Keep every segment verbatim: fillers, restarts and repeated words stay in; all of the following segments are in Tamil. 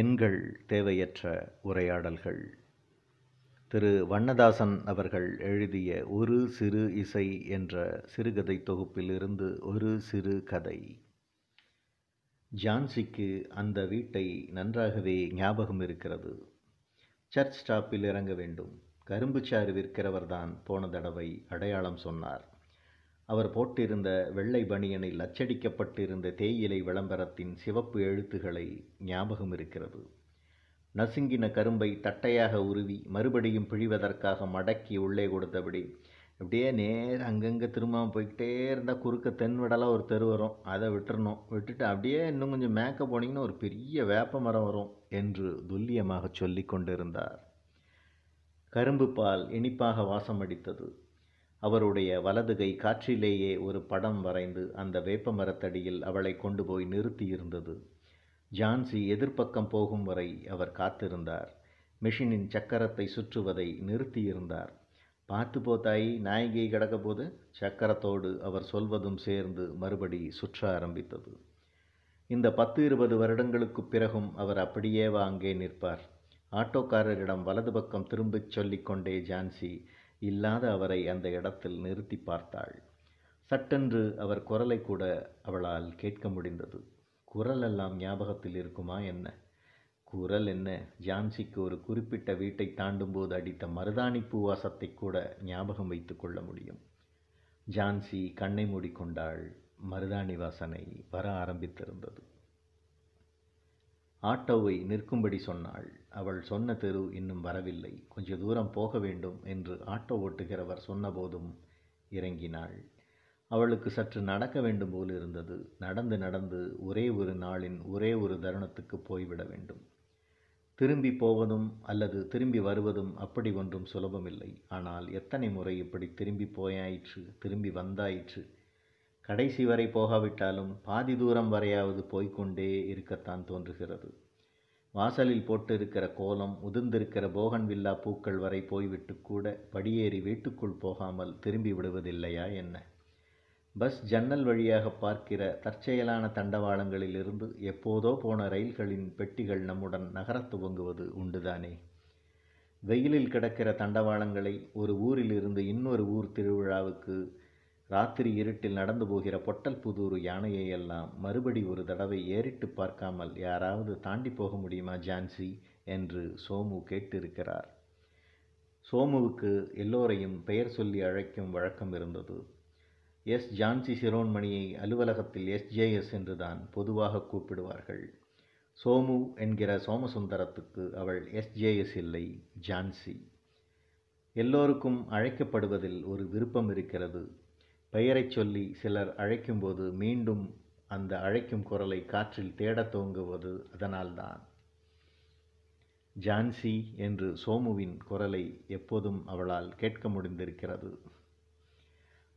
எண்கள் தேவையற்ற உரையாடல்கள். திரு வண்ணதாசன் அவர்கள் எழுதிய ஒரு சிறு இசை என்ற சிறுகதை தொகுப்பிலிருந்து ஒரு சிறு கதை. ஜான்சிக்கு அந்த வீட்டை நன்றாகவே ஞாபகம் இருக்கிறது. சர்ச் ஸ்டாப்பில் இறங்க வேண்டும். கரும்புச்சாறு விற்கிறவர்தான் போன தடவை அடையாளம் சொன்னார். அவர் போட்டிருந்த வெள்ளை பனியனில் அச்சடிக்கப்பட்டிருந்த தேயிலை விளம்பரத்தின் சிவப்பு எழுத்துக்களை ஞாபகம் இருக்கிறது. நசுங்கின கரும்பை தட்டையாக உருவி மறுபடியும் பிழிவதற்காக மடக்கி உள்ளே கொடுத்தபடி அப்படியே நேர் அங்கங்கே திரும்பாமல் போய்கிட்டே இருந்தால் குறுக்க தென்விடலாம் ஒரு தெரு வரும். அதை விட்டுறணும். விட்டுட்டு அப்படியே இன்னும் கொஞ்சம் மேக்க போனீங்கன்னா ஒரு பெரிய வேப்ப மரம் வரும் என்று துல்லியமாக சொல்லி கொண்டிருந்தார். கரும்பு பால் இனிப்பாக வாசம் அடித்தது. அவருடைய வலதுகை காற்றிலேயே ஒரு படம் வரைந்து அந்த வேப்ப மரத்தடியில் அவளை கொண்டு போய் நிறுத்தியிருந்தது. ஜான்சி எதிர்ப்பக்கம் போகும் வரை அவர் காத்திருந்தார். மிஷினின் சக்கரத்தை சுற்றுவதை நிறுத்தியிருந்தார். பார்த்து போத்தாயி, நாயகியை கிடக்க போது சக்கரத்தோடு அவர் சொல்வதும் சேர்ந்து மறுபடி சுற்ற ஆரம்பித்தது. இந்த பத்து இருபது வருடங்களுக்கு பிறகும் அவர் அப்படியேவா அங்கே நிற்பார்? ஆட்டோக்காரரிடம் வலது பக்கம் திரும்பிச் சொல்லிக்கொண்டே ஜான்சி இல்லாத அவரை அந்த இடத்தில் நிறுத்தி பார்த்தாள். சட்டென்று அவர் குரலை கூட அவளால் கேட்க முடிந்தது. குரலெல்லாம் ஞாபகத்தில் இருக்குமா என்ன? குரல் என்ன? ஜான்சிக்கு ஒரு குறிப்பிட்ட வீட்டை தாண்டும்போது அடித்த மருதாணி பூவாசத்தை கூட ஞாபகம் வைத்து கொள்ள முடியும். ஜான்சி கண்ணை மூடிக்கொண்டாள். மருதாணி வாசனை வர ஆரம்பித்திருந்தது. ஆட்டோவை நிற்கும்படி சொன்னாள். அவள் சொன்ன தெரு இன்னும் வரவில்லை. கொஞ்ச தூரம் போக வேண்டும் என்று ஆட்டோ ஓட்டுகிறவர் சொன்னபோதும் இறங்கினாள். அவளுக்கு சற்று நடக்க வேண்டும் போல் இருந்தது. நடந்து நடந்து ஒரே ஒரு நாளின் ஒரே ஒரு தருணத்துக்கு போய்விட வேண்டும். திரும்பி போவதும் அல்லது திரும்பி வருவதும் அப்படி ஒன்றும் சுலபமில்லை. ஆனால் எத்தனை முறை இப்படி திரும்பி போயாயிற்று, திரும்பி வந்தாயிற்று. கடைசி வரை போகாவிட்டாலும் பாதி தூரம் வரையாவது போய்கொண்டே இருக்கத்தான் தோன்றுகிறது. வாசலில் போட்டிருக்கிற கோலம், உதிர்ந்திருக்கிற போகன்வில்லா பூக்கள் வரை போய்விட்டு கூட படியேறி வீட்டுக்குள் போகாமல் திரும்பி விடுவதில்லையா என்ன? பஸ் ஜன்னல் வழியாக பார்க்கிற தற்செயலான தண்டவாளங்களிலிருந்து எப்போதோ போன ரயில்களின் பெட்டிகள் நம்முடன் நகரத் துவங்குவது உண்டுதானே. வெயிலில் கிடக்கிற தண்டவாளங்களை ஒரு ஊரிலிருந்து இன்னொரு ஊர் திருவிழாவுக்கு ராத்திரி இருட்டில் நடந்து போகிற பொட்டல் புதூர் யானையையெல்லாம் மறுபடி ஒரு தடவை ஏறிட்டு பார்க்காமல் யாராவது தாண்டி போக முடியுமா ஜான்சி என்று சோமு கேட்டிருக்கிறார். சோமுவுக்கு எல்லோரையும் பெயர் சொல்லி அழைக்கும் வழக்கம் இருந்தது. எஸ் ஜான்சி சிரோன்மணியை அலுவலகத்தில் எஸ் ஜே எஸ் என்றுதான் பொதுவாக கூப்பிடுவார்கள். சோமு என்கிற சோமசுந்தரத்துக்கு அவள் எஸ் ஜே எஸ் இல்லை, ஜான்சி. எல்லோருக்கும் அழைக்கப்படுவதில் ஒரு விருப்பம் இருக்கிறது. பெயரை சொல்லி சிலர் அழைக்கும்போது மீண்டும் அந்த அழைக்கும் குரலை காற்றில் தேடத் துவங்குவது அதனால்தான். ஜான்சி என்று சோமுவின் குரலை எப்போதும் அவளால் கேட்க முடிந்திருக்கிறது.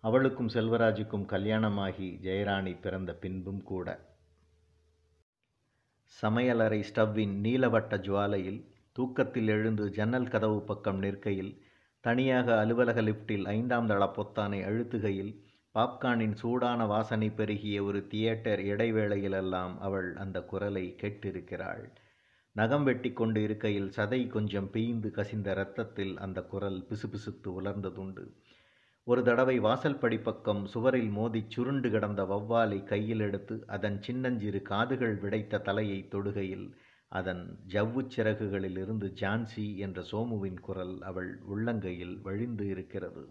அவளுக்கும் செல்வராஜுக்கும் கல்யாணமாகி ஜெயராணி பிறந்த பின்பும் கூட. சமையலறை ஸ்டவ்வின் நீலவட்ட ஜுவாலையில் தூக்கத்தில் எழுந்து ஜன்னல் கதவு பக்கம் நிற்கையில், தனியாக அலுவலக லிப்டில் ஐந்தாம் தள பொத்தானை அழுத்துகையில், பாப்கானின் சூடான வாசனை பெருகிய ஒரு தியேட்டர் இடைவேளையிலெல்லாம் அவள் அந்த குரலை கேட்டிருக்கிறாள். நகம் வெட்டி கொண்டு இருக்கையில் சதை கொஞ்சம் பீய்ந்து கசிந்த இரத்தத்தில் அந்த குரல் பிசுபிசுத்து உலர்ந்ததுண்டு. ஒரு தடவை வாசல் படிப்பக்கம் சுவரில் மோதி சுருண்டு கிடந்த வௌவாலை கையில் எடுத்து அதன் சின்னஞ்சிறு காதுகள் விடைத்த தலையை தொடுகையில் அதன் ஜவ்வு சிறகுகளிலிருந்து ஜான்சி என்ற சோமுவின் குரல் அவள் உள்ளங்கையில் வழிந்து இருக்கிறது.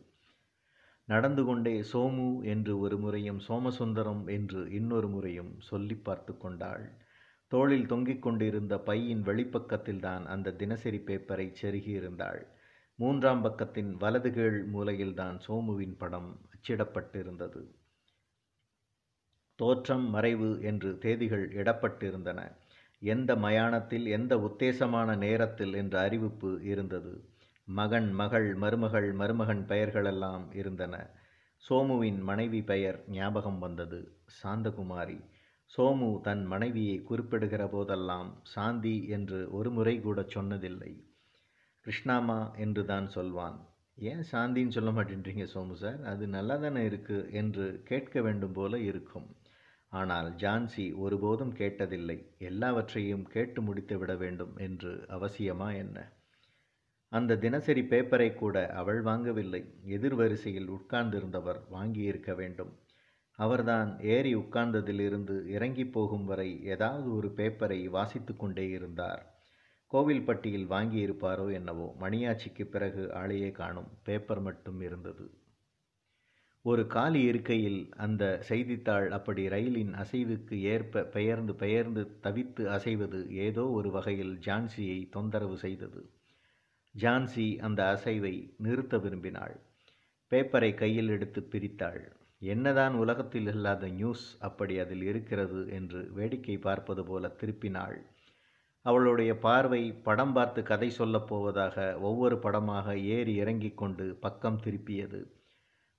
நடந்து கொண்டே சோமு என்று ஒரு முறையும் சோமசுந்தரம் என்று இன்னொரு முறையும் சொல்லி பார்த்து கொண்டாள். தோளில் தொங்கிக் கொண்டிருந்த பையின் வெளிப்பக்கத்தில்தான் அந்த தினசரி பேப்பரை செருகியிருந்தாள். மூன்றாம் பக்கத்தின் வலது கீழ் மூலையில்தான் சோமுவின் படம் அச்சிடப்பட்டிருந்தது. தோற்றம், மறைவு என்று தேதிகள் இடப்பட்டிருந்தன. எந்த மயானத்தில், எந்த உத்தேசமான நேரத்தில் என்ற அறிவிப்பு இருந்தது. மகன், மகள், மருமகள், மருமகன் பெயர்களெல்லாம் இருந்தன. சோமுவின் மனைவி பெயர் ஞாபகம் வந்தது, சாந்தகுமாரி. சோமு தன் மனைவியை குறிப்பிடுகிற போதெல்லாம் சாந்தி என்று ஒரு முறை கூட சொன்னதில்லை. கிருஷ்ணாமா என்று தான் சொல்வான். ஏன் சாந்தின்னு சொல்ல மாட்டேன்றீங்க சோமு சார்? அது நல்லா தானே இருக்குது என்று கேட்க வேண்டும் போல இருக்கும். ஆனால் ஜான்சி ஒருபோதும் கேட்டதில்லை. எல்லாவற்றையும் கேட்டு முடித்து விட வேண்டும் என்று அவசியமா என்ன? அந்த தினசரி பேப்பரை கூட அவள் வாங்கவில்லை. எதிர்வரிசையில் உட்கார்ந்திருந்தவர் வாங்கியிருக்க வேண்டும். அவர்தான் ஏறி உட்கார்ந்ததிலிருந்து இறங்கி போகும் வரை ஏதாவது ஒரு பேப்பரை வாசித்து கொண்டே இருந்தார். கோவில்பட்டியில் வாங்கியிருப்பாரோ என்னவோ. மணியாட்சிக்கு பிறகு ஆளையே காணும். பேப்பர் மட்டும் இருந்தது. ஒரு காலி இருக்கையில் அந்த செய்தித்தாள் அப்படி ரயிலின் அசைவுக்கு ஏற்ப பெயர்ந்து பெயர்ந்து தவித்து அசைவது ஏதோ ஒரு வகையில் ஜான்சியை தொந்தரவு செய்தது. ஜான்சி அந்த அசைவை நிறுத்த விரும்பினாள். பேப்பரை கையில் எடுத்து பிரித்தாள். என்னதான் உலகத்தில் இல்லாத நியூஸ் அப்படி அதில் இருக்கிறது என்று வேடிக்கை பார்ப்பது போல திருப்பினாள். அவளுடைய பார்வை படம் பார்த்து கதை சொல்லப் போவதாக ஒவ்வொரு படமாக ஏறி இறங்கிக் கொண்டு பக்கம் திருப்பியது.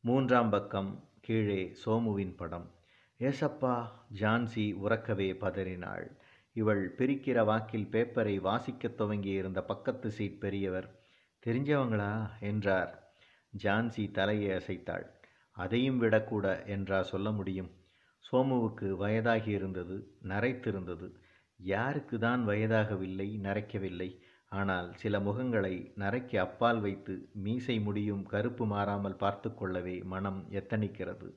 மூன்றாம் பக்கம் கீழே சோமுவின் படம். ஏசப்பா! ஜான்சி உறக்கவே பதறினாள். இவள் பிரிக்கிற வாக்கில் பேப்பரை வாசிக்கத் துவங்கியிருந்த பக்கத்து சீட் பெரியவர், தெரிஞ்சவங்களா என்றார். ஜான்சி தலையை அசைத்தாள். அதையும் விடக்கூட என்றா சொல்ல முடியும்? சோமுவுக்கு வயதாகி இருந்தது, நரைத்திருந்தது. யாருக்கு தான் வயதாகவில்லை, நரைக்கவில்லை? ஆனால் சில முகங்களை நரைக்கு அப்பால் வைத்து மீசை முடியும் கருப்பு மாறாமல் பார்த்து கொள்ளவே மனம் எத்தனிக்கிறது.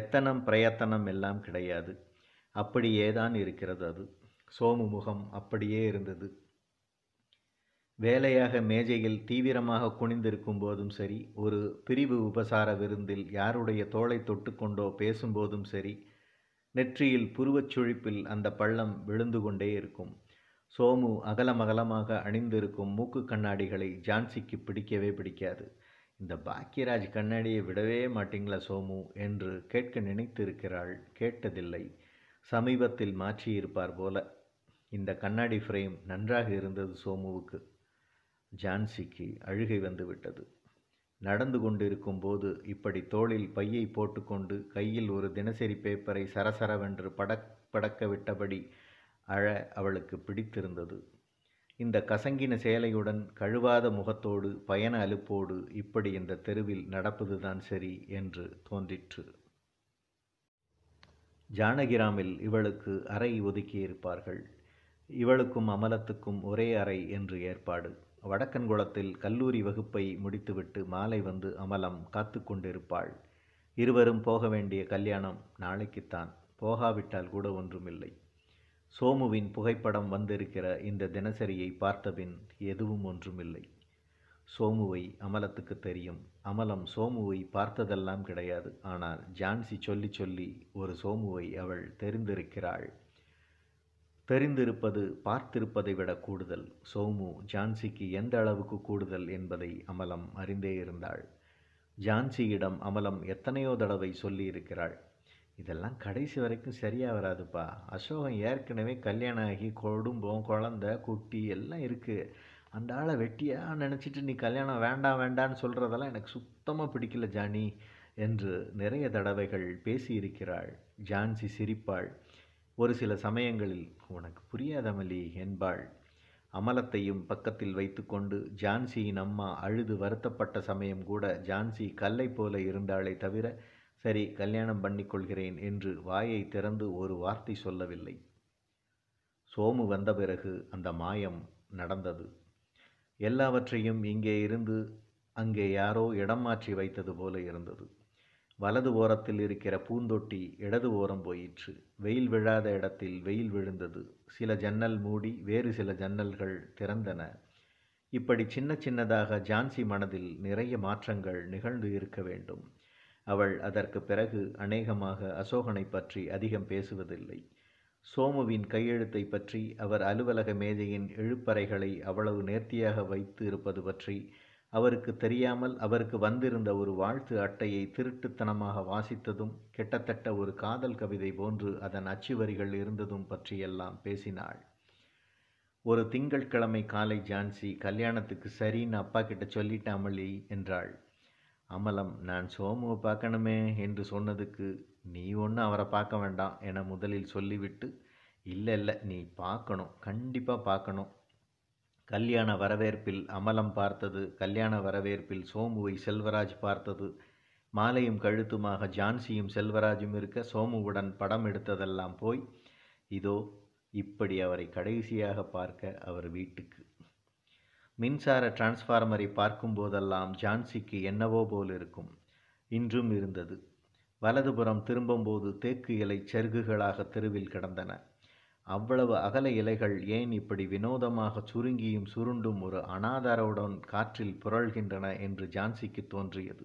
எத்தனம் பிரயத்தனம் எல்லாம் கிடையாது, அப்படியேதான் இருக்கிறது. அது சோமு முகம் அப்படியே இருந்தது. வேலையாக மேஜையில் தீவிரமாக குனிந்திருக்கும் போதும் சரி, ஒரு பிரிவு உபசார விருந்தில் யாருடைய தோளை தொட்டுக்கொண்டோ பேசும்போதும் சரி, நெற்றியில் புருவச் சுழிப்பில் அந்த பள்ளம் விழுந்து கொண்டே இருக்கும். சோமு அகலமகலமாக அணிந்திருக்கும் மூக்கு கண்ணாடிகளை ஜான்சிக்கு பிடிக்கவே பிடிக்காது. இந்த பாக்யராஜ் கண்ணாடியை விடவே மாட்டிங்களா சோமு என்று கேட்க நினைத்திருக்கிறாள். கேட்டதில்லை. சமீபத்தில் மாற்றியிருப்பார் போல. இந்த கண்ணாடி ஃப்ரேம் நன்றாக இருந்தது சோமுவுக்கு. ஜான்சிக்கு அழுகை வந்துவிட்டது. நடந்து கொண்டிருக்கும் போது இப்படி தோளில் பையை போட்டுக்கொண்டு கையில் ஒரு தினசரி பேப்பரை சரசரவென்று படக் படக்க விட்டபடி அழ அவளுக்கு பிடித்திருந்தது. இந்த கசங்கின சேலையுடன் கழுவாத முகத்தோடு பயண அலுப்போடு இப்படி இந்த தெருவில் நடப்பதுதான் சரி என்று தோன்றிற்று. ஜானகிராமில் இவளுக்கு அறை ஒதுக்கியிருப்பார்கள். இவளுக்கும் அமலத்துக்கும் ஒரே அறை என்று ஏற்பாடு. வடக்கன்குளத்தில் கல்லூரி வகுப்பை முடித்துவிட்டு மாலை வந்து அமலம் காத்து கொண்டிருப்பாள். இருவரும் போக வேண்டிய கல்யாணம் நாளைக்குத்தான். போகாவிட்டால் கூட ஒன்றுமில்லை. சோமுவின் புகைப்படம் வந்திருக்கிற இந்த தினசரியை பார்த்தபின் எதுவும் ஒன்றுமில்லை. சோமுவை அமலத்துக்கு தெரியும். அமலம் சோமுவை பார்த்ததெல்லாம் கிடையாது. ஆனால் ஜான்சி சொல்லி சொல்லி ஒரு சோமுவை அவள் தெரிந்திருக்கிறாள். தெரிந்திருப்பது பார்த்திருப்பதை விட கூடுதல். சோமு ஜான்சிக்கு எந்த அளவுக்கு கூடுதல் என்பதை அமலம் அறிந்தே இருந்தாள். ஜான்சியிடம் அமலம் எத்தனையோ தடவை சொல்லியிருக்கிறாள். இதெல்லாம் கடைசி வரைக்கும் சரியாக வராதுப்பா. அசோகம் ஏற்கனவே கல்யாணம் ஆகி குடும்பம் குழந்தை குட்டி எல்லாம் இருக்குது. அந்த ஆளை வெட்டியாக நினச்சிட்டு நீ கல்யாணம் வேண்டாம் வேண்டான்னு சொல்கிறதெல்லாம் எனக்கு சுத்தமாக பிடிக்கல ஜானி என்று நிறைய தடவைகள் பேசியிருக்கிறாள். ஜான்சி சிரிப்பாள். ஒரு சில சமயங்களில் உனக்கு புரியாதமலி என்பாள். அமலத்தையும் பக்கத்தில் வைத்துக்கொண்டு ஜான்சியின் அம்மா அழுது வருத்தப்பட்ட சமயம் கூட ஜான்சி கல்லை போல இருந்தாளே தவிர, சரி கல்யாணம் பண்ணிக்கொள்கிறேன் என்று வாயை திறந்து ஒரு வார்த்தை சொல்லவில்லை. சோமு வந்த பிறகு அந்த மாயம் நடந்தது. எல்லாவற்றையும் இங்கே இருந்து அங்கே யாரோ இடம் மாற்றி வைத்தது போல இருந்தது. வலது ஓரத்தில் இருக்கிற பூந்தொட்டி இடது ஓரம் போயிற்று. வெயில் விழாத இடத்தில் வெயில் விழுந்தது. சில ஜன்னல் மூடி வேறு சில ஜன்னல்கள் திறந்தன. இப்படி சின்ன சின்னதாக ஜான்சி மனதில் நிறைய மாற்றங்கள் நிகழ்ந்து இருக்க வேண்டும். அவள் அதற்கு பிறகு அநேகமாக அசோகனை பற்றி அதிகம் பேசுவதில்லை. சோமுவின் கையெழுத்தை பற்றி, அவர் அலுவலக மேஜையின் எழுப்பறைகளை அவ்வளவு நேர்த்தியாக வைத்து இருப்பது பற்றி, அவருக்கு தெரியாமல் அவருக்கு வந்திருந்த ஒரு வாழ்த்து அட்டையை திருட்டுத்தனமாக வாசித்ததும், கிட்டத்தட்ட ஒரு காதல் கவிதை போன்று அதன் அச்சு வரிகள் இருந்ததும் பற்றியெல்லாம் பேசினாள். ஒரு திங்கட்கிழமை காலை ஜான்சி கல்யாணத்துக்கு சரின்னு அப்பா கிட்ட சொல்லிட்டாமலி என்றாள். அமலம் நான் சோமுவை பார்க்கணுமே என்று சொன்னதுக்கு, நீ ஒன்றும் அவரை பார்க்க வேண்டாம் என முதலில் சொல்லிவிட்டு, இல்லை இல்லை நீ பார்க்கணும், கண்டிப்பாக பார்க்கணும். கல்யாண வரவேற்பில் அமலம் பார்த்தது, கல்யாண வரவேற்பில் சோமுவை செல்வராஜ் பார்த்தது, மாலையும் கழுத்துமாக ஜான்சியும் செல்வராஜும் இருக்க சோமுவுடன் படம் எடுத்ததெல்லாம் போய் இதோ இப்படி அவரை கடைசியாக பார்க்க அவர் வீட்டுக்கு. மின்சார டிரான்ஸ்ஃபார்மரை பார்க்கும்போதெல்லாம் ஜான்சிக்கு என்னவோ போல் இருக்கும். இன்றும் இருந்தது. வலதுபுறம் திரும்பும்போது தேக்கு இலை சருகுகளாக தெருவில் கிடந்தன. அவ்வளவு அகல இலைகள் ஏன் இப்படி வினோதமாக சுருங்கியும் சுருண்டும் ஒரு அனாதாரவுடன் காற்றில் புரள்கின்றன என்று ஜான்சிக்கு தோன்றியது.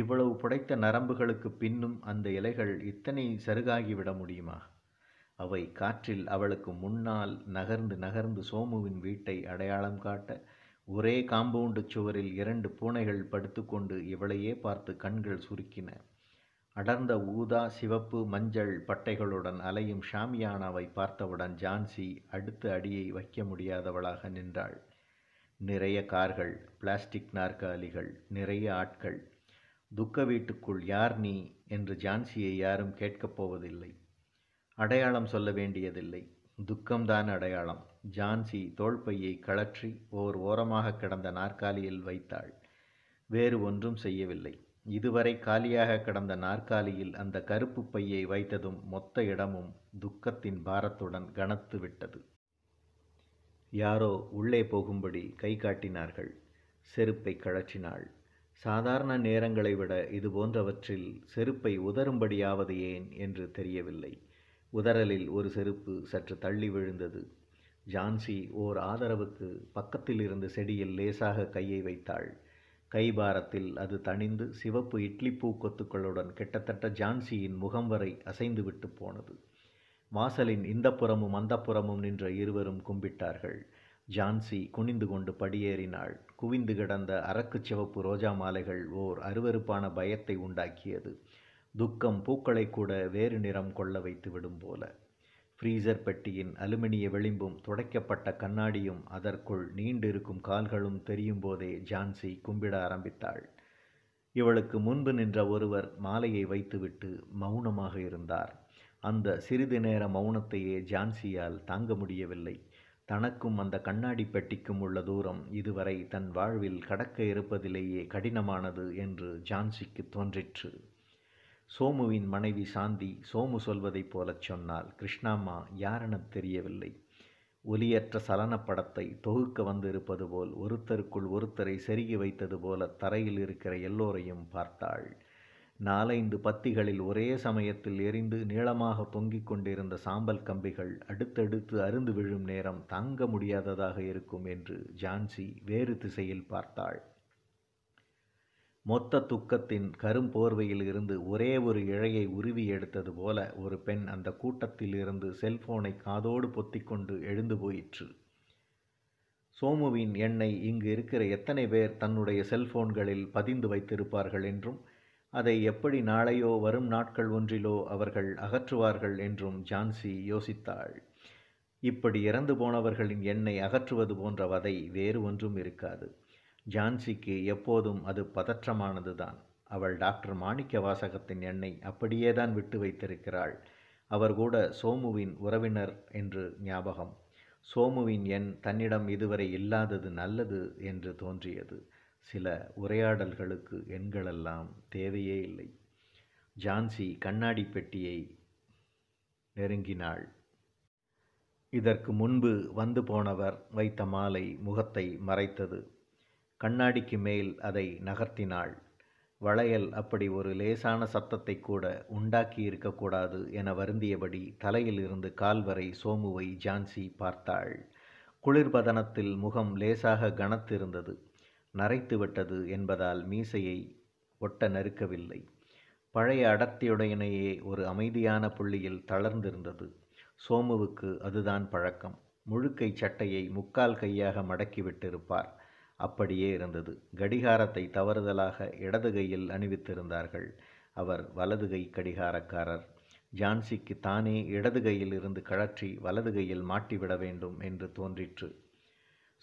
இவ்வளவு புடைத்த நரம்புகளுக்கு பின்னும் அந்த இலைகள் இத்தனை சருகாகிவிட முடியுமா? அவை காற்றில் அவளுக்கு முன்னால் நகர்ந்து நகர்ந்து சோமுவின் வீட்டை அடையாளம் காட்ட, ஒரே காம்பவுண்டு சுவரில் இரண்டு பூனைகள் படுத்துக்கொண்டு இவளையே பார்த்து கண்கள் சுருக்கின. அடர்ந்த ஊதா, சிவப்பு, மஞ்சள் பட்டைகளுடன் அலையும் ஷாமியானாவை பார்த்தவுடன் ஜான்சி அடுத்த அடியை வைக்க முடியாதவளாக நின்றாள். நிறைய கார்கள், பிளாஸ்டிக் நாற்காலிகள், நிறைய ஆட்கள். துக்க வீட்டுக்குள் யார் நீ என்று ஜான்சியை யாரும் கேட்கப் போவதில்லை, அடையாளம் சொல்ல வேண்டியதில்லை. துக்கம்தான் அடையாளம். ஜான்சி தோள்பையை கழற்றி ஓர் ஓரமாக கிடந்த நாற்காலியில் வைத்தாள். வேறு ஒன்றும் செய்யவில்லை. இதுவரை காலியாக கிடந்த நாற்காலியில் அந்த கருப்பு பையை வைத்ததும் மொத்த இடமும் துக்கத்தின் பாரத்துடன் கனத்து விட்டது. யாரோ உள்ளே போகும்படி கை காட்டினார்கள். செருப்பை கழற்றினாள். சாதாரண நேரங்களை விட இதுபோன்றவற்றில் செருப்பை உதறும்படியாவது ஏன் என்று தெரியவில்லை. உதறலில் ஒரு செருப்பு சற்று தள்ளி விழுந்தது. ஜான்சி ஓர் ஆதரவுக்கு பக்கத்தில் இருந்த செடியில் லேசாக கையை வைத்தாள். கைபாரத்தில் அது தணிந்து சிவப்பு இட்லிப்பூ கொத்துக்களுடன் கிட்டத்தட்ட ஜான்சியின் முகம் வரை அசைந்து விட்டு போனது. வாசலின் இந்த புறமும் அந்த புறமும் நின்ற இருவரும் கும்பிட்டார்கள். ஜான்சி குனிந்து கொண்டு படியேறினாள். குவிந்து கிடந்த அரக்கு சிவப்பு ரோஜா மாலைகள் ஓர் அருவருப்பான பயத்தை உண்டாக்கியது. துக்கம் பூக்களை கூட வேறு நிறம் கொள்ள வைத்து விடும் போல. ஃப்ரீசர் பெட்டியின் அலுமினிய விளிம்பும் துடைக்கப்பட்ட கண்ணாடியும் அதற்குள் நீண்டிருக்கும் கால்களும் தெரியும் போதே ஜான்சி கும்பிட ஆரம்பித்தாள். இவளுக்கு முன்பு நின்ற ஒருவர் மாலையை வைத்துவிட்டு மௌனமாக இருந்தார். அந்த சிறிது நேர மௌனத்தையே ஜான்சியால் தாங்க முடியவில்லை. தனக்கும் அந்த கண்ணாடி பெட்டிக்கும் உள்ள தூரம் இதுவரை தன் வாழ்வில் கடக்க இருப்பதிலேயே கடினமானது என்று ஜான்சிக்கு தோன்றிற்று. சோமுவின் மனைவி சாந்தி சோமு சொல்வதைப் போலச் சொன்னால் கிருஷ்ணாம்மா யாரெனத் தெரியவில்லை. ஒலியற்ற சலனப்படத்தை தொகுக்க வந்திருப்பது போல் ஒருத்தருக்குள் ஒருத்தரை செருகி வைத்தது போல தரையில் இருக்கிற எல்லோரையும் பார்த்தாள். நாலைந்து பத்திகளில் ஒரே சமயத்தில் எரிந்து நீளமாக தொங்கிக் கொண்டிருந்த சாம்பல் கம்பிகள் அடுத்தடுத்து அருந்து விழும் நேரம் தாங்க முடியாததாக இருக்கும் என்று ஜான்சி வேறு திசையில் பார்த்தாள். மொத்த துக்கத்தின் கரும்போர்வையில் இருந்து ஒரே ஒரு இழையை உருவி எடுத்தது போல ஒரு பெண் அந்த கூட்டத்தில் இருந்து செல்போனை காதோடு பொத்திக்கொண்டு எழுந்து போயிற்று. சோமுவின் எண்ணை இங்கு இருக்கிற எத்தனை பேர் தன்னுடைய செல்போன்களில் பதிந்து வைத்திருப்பார்கள் என்றும், அதை எப்படி நாளையோ வரும் நாட்கள் ஒன்றிலோ அவர்கள் அகற்றுவார்கள் என்றும் ஜான்சி யோசித்தாள். இப்படி இறந்து போனவர்களின் எண்ணை அகற்றுவது போன்ற வதை வேறு ஒன்றும் இருக்காது. ஜான்சிக்கு எப்போதும் அது பதற்றமானதுதான். அவள் டாக்டர் மாணிக்க வாசகத்தின் எண்ணை அப்படியேதான் விட்டு வைத்திருக்கிறாள். அவர் கூட சோமுவின் உறவினர் என்று ஞாபகம். சோமுவின் எண் தன்னிடம் இதுவரை இல்லாதது நல்லது என்று தோன்றியது. சில உரையாடல்களுக்கு எண்களெல்லாம் தேவையே இல்லை. ஜான்சி கண்ணாடி பெட்டியை நெருங்கினாள். இதற்கு முன்பு வந்து போனவர் வைத்த மாலை முகத்தை மறைத்தது. கண்ணாடிக்கு மேல் அதை நகர்த்தினாள். வளையல் அப்படி ஒரு லேசான சத்தத்தை கூட உண்டாக்கி இருக்கக்கூடாது என வருந்தியபடி தலையில் இருந்து கால் வரை சோமுவை ஜான்சி பார்த்தாள். குளிர்பதனத்தில் முகம் லேசாக கனத்திருந்தது. நரைத்து விட்டது என்பதால் மீசையை ஒட்ட நறுக்கவில்லை. பழைய அடர்த்தியுடனேயே ஒரு அமைதியான புள்ளியில் தளர்ந்திருந்தது. சோமுவுக்கு அதுதான் பழக்கம். முழுக்கை சட்டையை முக்கால் கையாக மடக்கிவிட்டிருப்பார். அப்படியே இருந்தது. கடிகாரத்தை தவறுதலாக இடது கையில் அணிவித்திருந்தார்கள். அவர் வலது கை கடிகாரக்காரர். ஜான்சிக்கு தானே இடது கையில் இருந்து கழற்றி வலது கையில் மாட்டிவிட வேண்டும் என்று தோன்றிற்று.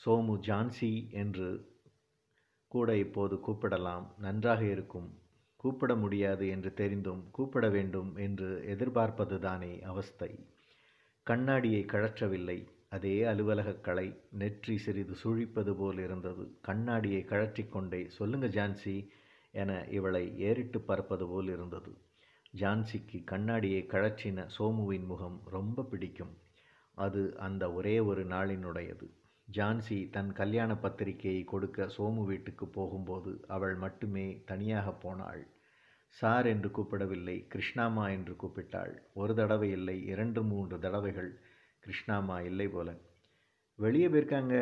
சோமு ஜான்சி என்று கூட இப்போது கூப்பிடலாம். நன்றாக இருக்கும். கூப்பிட முடியாது என்று தெரிந்தும் கூப்பிட வேண்டும் என்று எதிர்பார்ப்பதுதானே அவஸ்தை. கண்ணாடியை கழற்றவில்லை. அதே அலுவலக கலை. நெற்றி சிறிது சுழிப்பது போல் இருந்தது. கண்ணாடியை கழற்றிக்கொண்டே, சொல்லுங்க ஜான்சி, என இவளை ஏறிட்டு பார்ப்பது போல் இருந்தது. ஜான்சிக்கு கண்ணாடியை கழற்றின சோமுவின் முகம் ரொம்ப பிடிக்கும். அது அந்த ஒரே ஒரு நாளினுடையது. ஜான்சி தன் கல்யாண பத்திரிகையை கொடுக்க சோமு வீட்டுக்கு போகும்போது அவள் மட்டுமே தனியாக போனாள். சார் என்று கூப்பிடவில்லை, கிருஷ்ணாமா என்று கூப்பிட்டாள். ஒரு தடவை இல்லை, இரண்டு மூன்று தடவைகள் கிருஷ்ணாமா இல்லை போல. வெளியே போயிருக்காங்க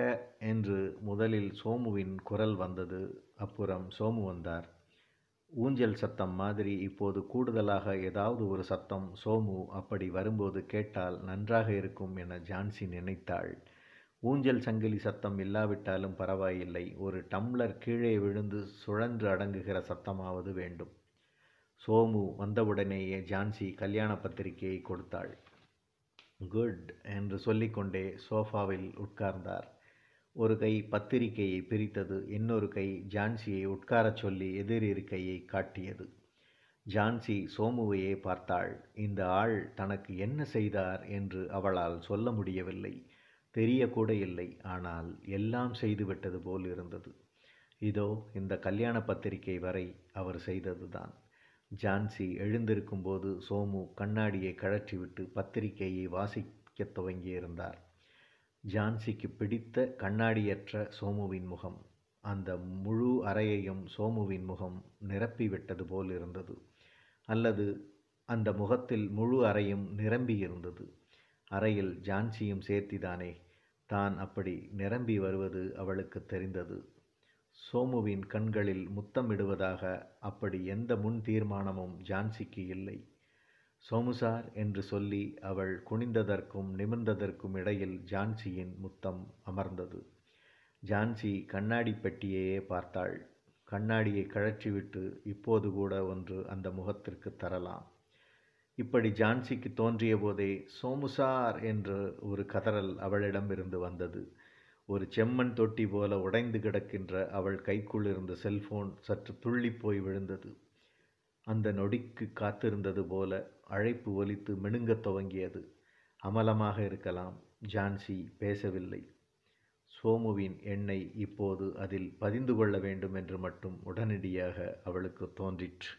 என்று முதலில் சோமுவின் குரல் வந்தது. அப்புறம் சோமு வந்தார். ஊஞ்சல் சத்தம் மாதிரி இப்போது கூடுதலாக ஏதாவது ஒரு சத்தம் சோமு அப்படி வரும்போது கேட்டால் நன்றாக இருக்கும் என ஜான்சி நினைத்தாள். ஊஞ்சல் சங்கிலி சத்தம் இல்லாவிட்டாலும் பரவாயில்லை, ஒரு டம்ளர் கீழே விழுந்து சுழன்று அடங்குகிற சத்தமாவது வேண்டும். சோமு வந்தவுடனேயே ஜான்சி கல்யாண பத்திரிகையை கொடுத்தாள். குட் என்று சொல்லிக்கொண்டே சோஃபாவில் உட்கார்ந்தார். ஒரு கை பத்திரிகையை பிரித்தது, இன்னொரு கை ஜான்சியை உட்காரச் சொல்லி எதிரிருக்கையை காட்டியது. ஜான்சி சோமுவையே பார்த்தாள். இந்த ஆள் தனக்கு என்ன செய்தார் என்று அவளால் சொல்ல முடியவில்லை, தெரியக்கூட இல்லை. ஆனால் எல்லாம் செய்துவிட்டது போல் இருந்தது. இதோ இந்த கல்யாண பத்திரிகை வரை அவர் செய்ததுதான். ஜான்சி எழுந்திருக்கும்போது சோமு கண்ணாடியை கழற்றிவிட்டு பத்திரிகையை வாசிக்கத் துவங்கியிருந்தார். ஜான்சிக்கு பிடித்த கண்ணாடியற்ற சோமுவின் முகம், அந்த முழு அறையையும் சோமுவின் முகம் நிரப்பிவிட்டது போல் இருந்தது. அல்லது அந்த முகத்தில் முழு அறையும் நிரம்பியிருந்தது. அறையில் ஜான்சியும் சேர்த்திதானே. தான் அப்படி நிரம்பி வருவது அவளுக்கு தெரிந்தது. சோமுவின் கண்களில் முத்தமிடுவதாக அப்படி எந்த முன் தீர்மானமும் ஜான்சிக்கு இல்லை. சோமுசார் என்று சொல்லி அவள் குனிந்ததற்கும் நிமிர்ந்ததற்கும் இடையில் ஜான்சியின் முத்தம் அமர்ந்தது. ஜான்சி கண்ணாடி பெட்டியையே பார்த்தாள். கண்ணாடியை கழற்றிவிட்டு இப்போது கூட ஒன்று அந்த முகத்திற்கு தரலாம். இப்படி ஜான்சிக்கு தோன்றிய போதே சோமுசார் என்று ஒரு கதறல் அவளிடமிருந்து வந்தது. ஒரு செம்மண் தொட்டி போல உடைந்து கிடக்கின்ற அவள் கைக்குள்ளிருந்த செல்போன் சற்று துள்ளி போய் விழுந்தது. அந்த நொடிக்கு காத்திருந்தது போல அழைப்பு ஒலித்து மினுங்கத் துவங்கியது. அமலமாக இருக்கலாம். ஜான்சி பேசவில்லை. சோமுவின் எண்ணெய் இப்போது அதில் பதிந்து கொள்ள வேண்டும் என்று மட்டும் உடனடியாக அவளுக்கு தோன்றிற்று.